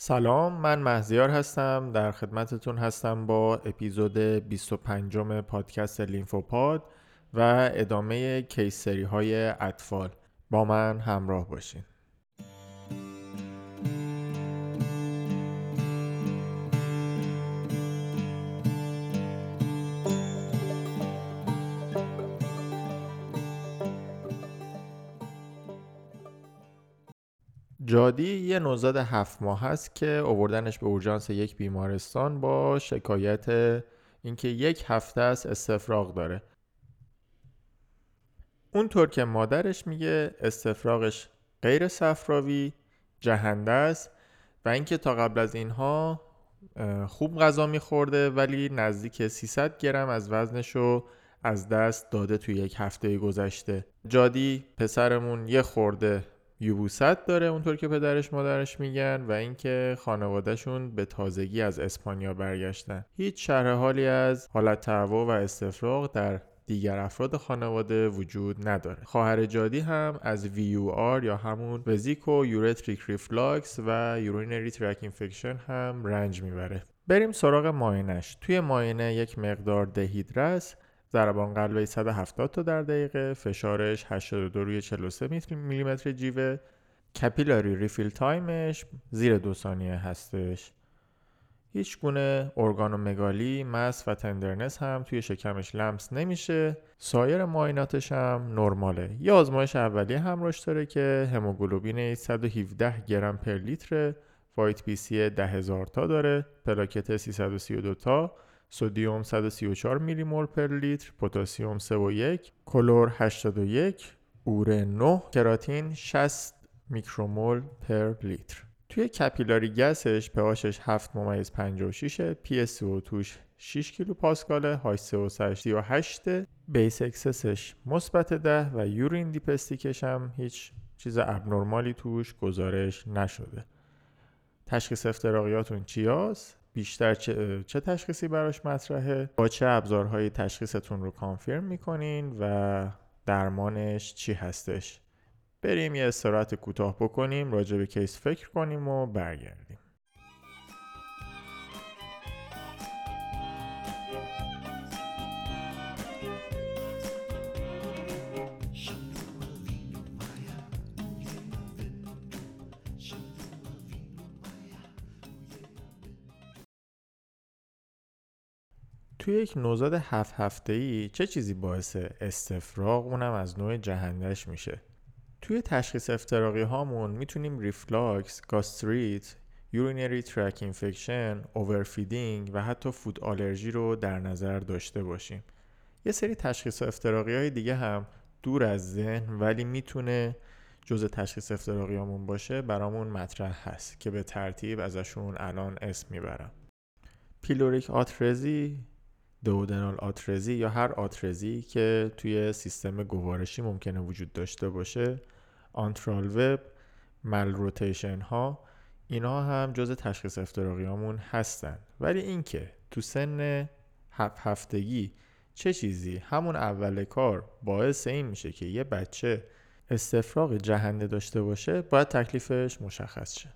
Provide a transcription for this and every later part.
سلام، من مهزیار هستم، در خدمتتون هستم با اپیزود 25م پادکست لینفوپاد و ادامه کیس سری های اطفال. با من همراه باشین. جادی یه نوزاد 7 ماه هست که آوردنش به اورژانس یک بیمارستان با شکایت اینکه یک هفته است استفراغ داره. اونطور که مادرش میگه استفراغش غیر صفراوی، جهنده است و اینکه تا قبل از اینها خوب غذا میخورده ولی نزدیک 300 گرم از وزنشو از دست داده توی یک هفته گذشته. جادی پسرمون یه خورده یبوست داره اونطور که پدرش مادرش میگن و اینکه خانوادهشون به تازگی از اسپانیا برگشتن. هیچ شرح حالی از حالت تهوع و استفراغ در دیگر افراد خانواده وجود نداره. خواهر جادی هم از وی یو آر یا همون وزیکو یوریتریک ریفلاکس و یورینری تریک اینفکشن هم رنج میبره. بریم سراغ معاینش. توی معاینه یک مقدار دهیدراس، ضربان قلبی 170 تا در دقیقه، فشارش 82/43 میلیمتر جیوه، کپیلاری ریفیل تایمش زیر 2 ثانیه هستش. هیچ گونه ارگانومگالی، مس و تندرنس هم توی شکمش لمس نمیشه. سایر معایناتش هم نرماله. یه آزمایش اولیه هم روش داره که هموگلوبین 117 گرم پر لیتره، فایت بی سیه 10000 تا داره، پلاکت 332 تا، سودیوم 134 میلی مول پر لیتر، پوتاسیوم 3.1، کلور 81، اوره 9، کراتین 60 میکرومول پر لیتر. توی کپیلاری گسش پهاشش 7.56، پی سیو توش 6 کیلو پاسکاله، هاش 38، بیس اکسسش مثبت 10 و یورین دیپستیکش هم هیچ چیز ابنرمالی توش گزارش نشده. تشخیص افتراقیاتون چی است؟ بیشتر چه تشخیصی براش مطرحه؟ با چه ابزارهای تشخیصتون رو کانفرم میکنین و درمانش چی هستش؟ بریم یه استراحت کوتاه بکنیم، راجع به کیس فکر کنیم و برگردیم. توی یک نوزاد 7 هفته‌ای چه چیزی باعث استفراغ، اونم از نوع جهندش میشه؟ توی تشخیص افتراقی هامون میتونیم ریفلاکس، گاستریت، یورینری تریک اینفکشن، اوورفیدینگ و حتی فود آلرژی رو در نظر داشته باشیم. یه سری تشخیص افتراقی های دیگه هم دور از ذهن ولی میتونه جزء تشخیص افتراقی هامون باشه برامون مطرح هست که به ترتیب ازشون الان اسم میبرم. پیلوریک آترزی، دئودنال آترزی یا هر آترزی که توی سیستم گوارشی ممکنه وجود داشته باشه، آنترال وب، مل روتیشن ها، اینا هم جز تشخیص افتراقی هامون هستن. ولی اینکه تو سن 7 هفتگی چه چیزی همون اول کار باعث این میشه که یه بچه استفراغ جهنده داشته باشه، باید تکلیفش مشخص شه.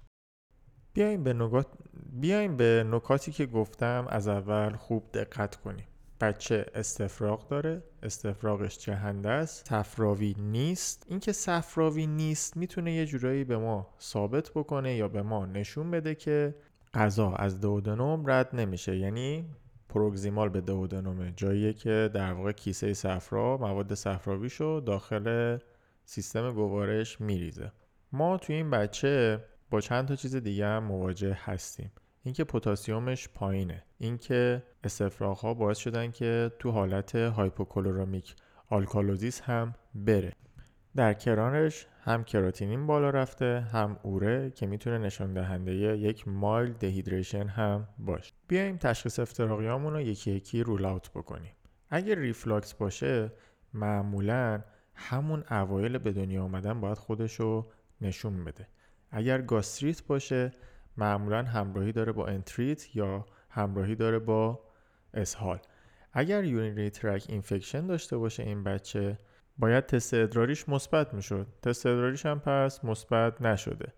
بیایم به نکاتی که گفتم از اول خوب دقت کنیم. بچه استفراغ داره، استفراغش جهنده است، صفراوی نیست. اینکه صفراوی نیست میتونه یه جورایی به ما ثابت بکنه یا به ما نشون بده که غذا از دئودنوم رد نمیشه، یعنی پروگزیمال به دئودنومه، جاییه که در واقع کیسه صفرا مواد صفراویشو داخل سیستم گوارش میریزه. ما توی این بچه با چند تا چیز دیگه هم مواجه هستیم. اینکه پوتاسیومش پایینه، اینکه استفراغ‌ها باعث شدن که تو حالت هایپوکلورامیک آلکالوزیس هم بره. در کرانش هم کراتینین بالا رفته، هم اوره که میتونه نشان دهنده یک مایل دهیدریشن هم باشه. بیایم تشخیص افتراقیامون رو یکی یکی رول اوت بکنیم. اگه ریفلاکس باشه، معمولاً همون اوایل به دنیا اومدن باید خودشو نشون بده. اگر گاستریت باشه، معمولاً همراهی داره با انتریت یا همراهی داره با اسهال. اگر یورینری تریک اینفکشن داشته باشه این بچه، باید تست ادراریش مثبت میشد. تست ادراریش هم پس مثبت نشده.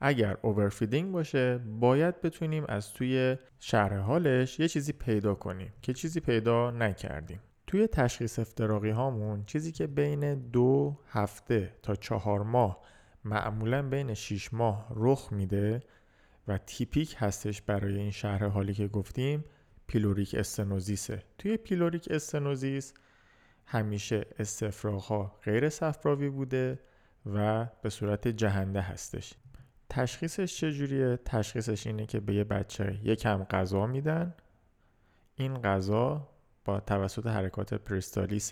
اگر اوورفیدینگ باشه باید بتونیم از توی شرح حالش یه چیزی پیدا کنیم که چیزی پیدا نکردیم. توی تشخیص افتراقی هامون چیزی که بین 2 هفته تا 4 ماه معمولاً بین 6 ماه رخ میده و تیپیک هستش برای این شرح حالی که گفتیم پیلوریک استنوزیسه. توی پیلوریک استنوزیس همیشه استفراغ‌ها غیر صفراوی بوده و به صورت جهنده هستش. تشخیصش چجوریه؟ تشخیصش اینه که به یه بچه یکم غذا میدن. این غذا با توسط حرکات پریستالیس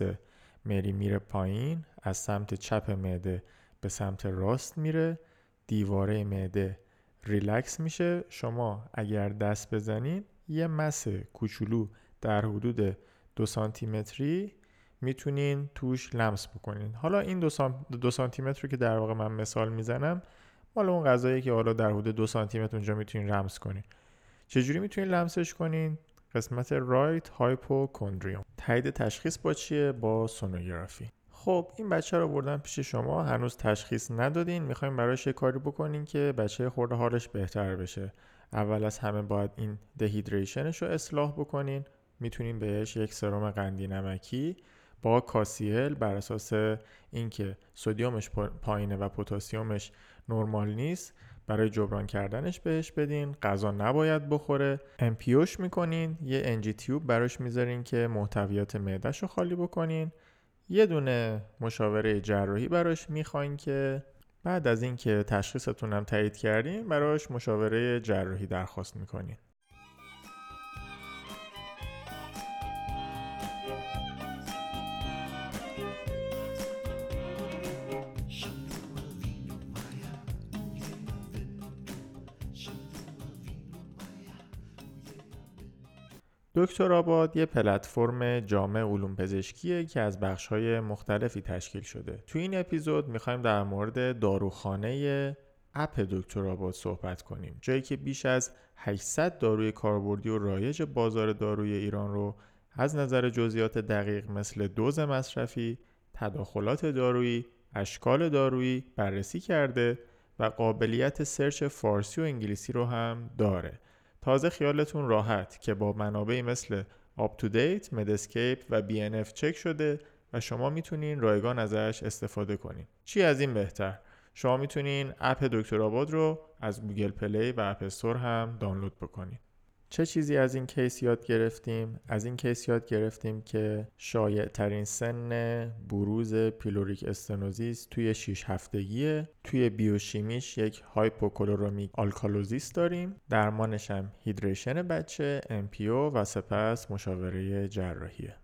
مری میره پایین، از سمت چپ معده به سمت راست میره، دیواره معده ریلکس میشه. شما اگر دست بزنید یه مس کوچولو در حدود 2 سانتی متری میتونین توش لمس بکنین. حالا این 2 سانتی متر رو که در واقع من مثال میزنم مال اون غذایی که حالا در حدود 2 سانتی متر اونجا میتونین لمس کنین. چجوری میتونین لمسش کنین؟ قسمت رایت هایپوکندریوم. تایید تشخیص با چیه؟ با سونوگرافی. خب این بچه رو بردن پیش شما، هنوز تشخیص ندادین، میخوایم براش یه کاری بکنین که بچه خورده حالش بهتر بشه. اول از همه باید این دهیدریشنش رو اصلاح بکنین. میتونین بهش یک سرم قندی نمکی با کاسیل بر اساس اینکه سودیومش پایینه و پوتاسیومش نرمال نیست برای جبران کردنش بهش بدین. غذا نباید بخوره. امپیوش میکنین، یه ان جی تیوب براش میذارین که محتویات معده‌ش رو خالی بکنین. یه دونه مشاوره جراحی براش میخواین که بعد از اینکه تشخیصتون هم تایید کردین براش مشاوره جراحی درخواست میکنین. دکتر آباد یه پلتفرم جامع علوم پزشکیه که از بخش‌های مختلفی تشکیل شده. تو این اپیزود می‌خوایم در مورد داروخانه اپ دکتر آباد صحبت کنیم، جایی که بیش از 800 داروی کاربردی و رایج بازار داروی ایران رو از نظر جزئیات دقیق مثل دوز مصرفی، تداخلات دارویی، اشکال دارویی بررسی کرده و قابلیت سرچ فارسی و انگلیسی رو هم داره. تازه خیالتون راحت که با منابعی مثل UpToDate، Medescape و BNF چک شده و شما میتونین رایگان ازش استفاده کنین. چی از این بهتر؟ شما میتونین اپ دکتر آباد رو از گوگل پلی و اپ استور هم دانلود بکنین. چه چیزی از این کیس یاد گرفتیم؟ از این کیس یاد گرفتیم که شایع ترین سن بروز پیلوریک استنوزیس توی 6 هفتگیه. توی بیوشیمیش یک هایپوکلورامیک آلکالوزیس داریم. درمانش هم هیدریشن بچه، امپیو و سپس مشاوره جراحیه.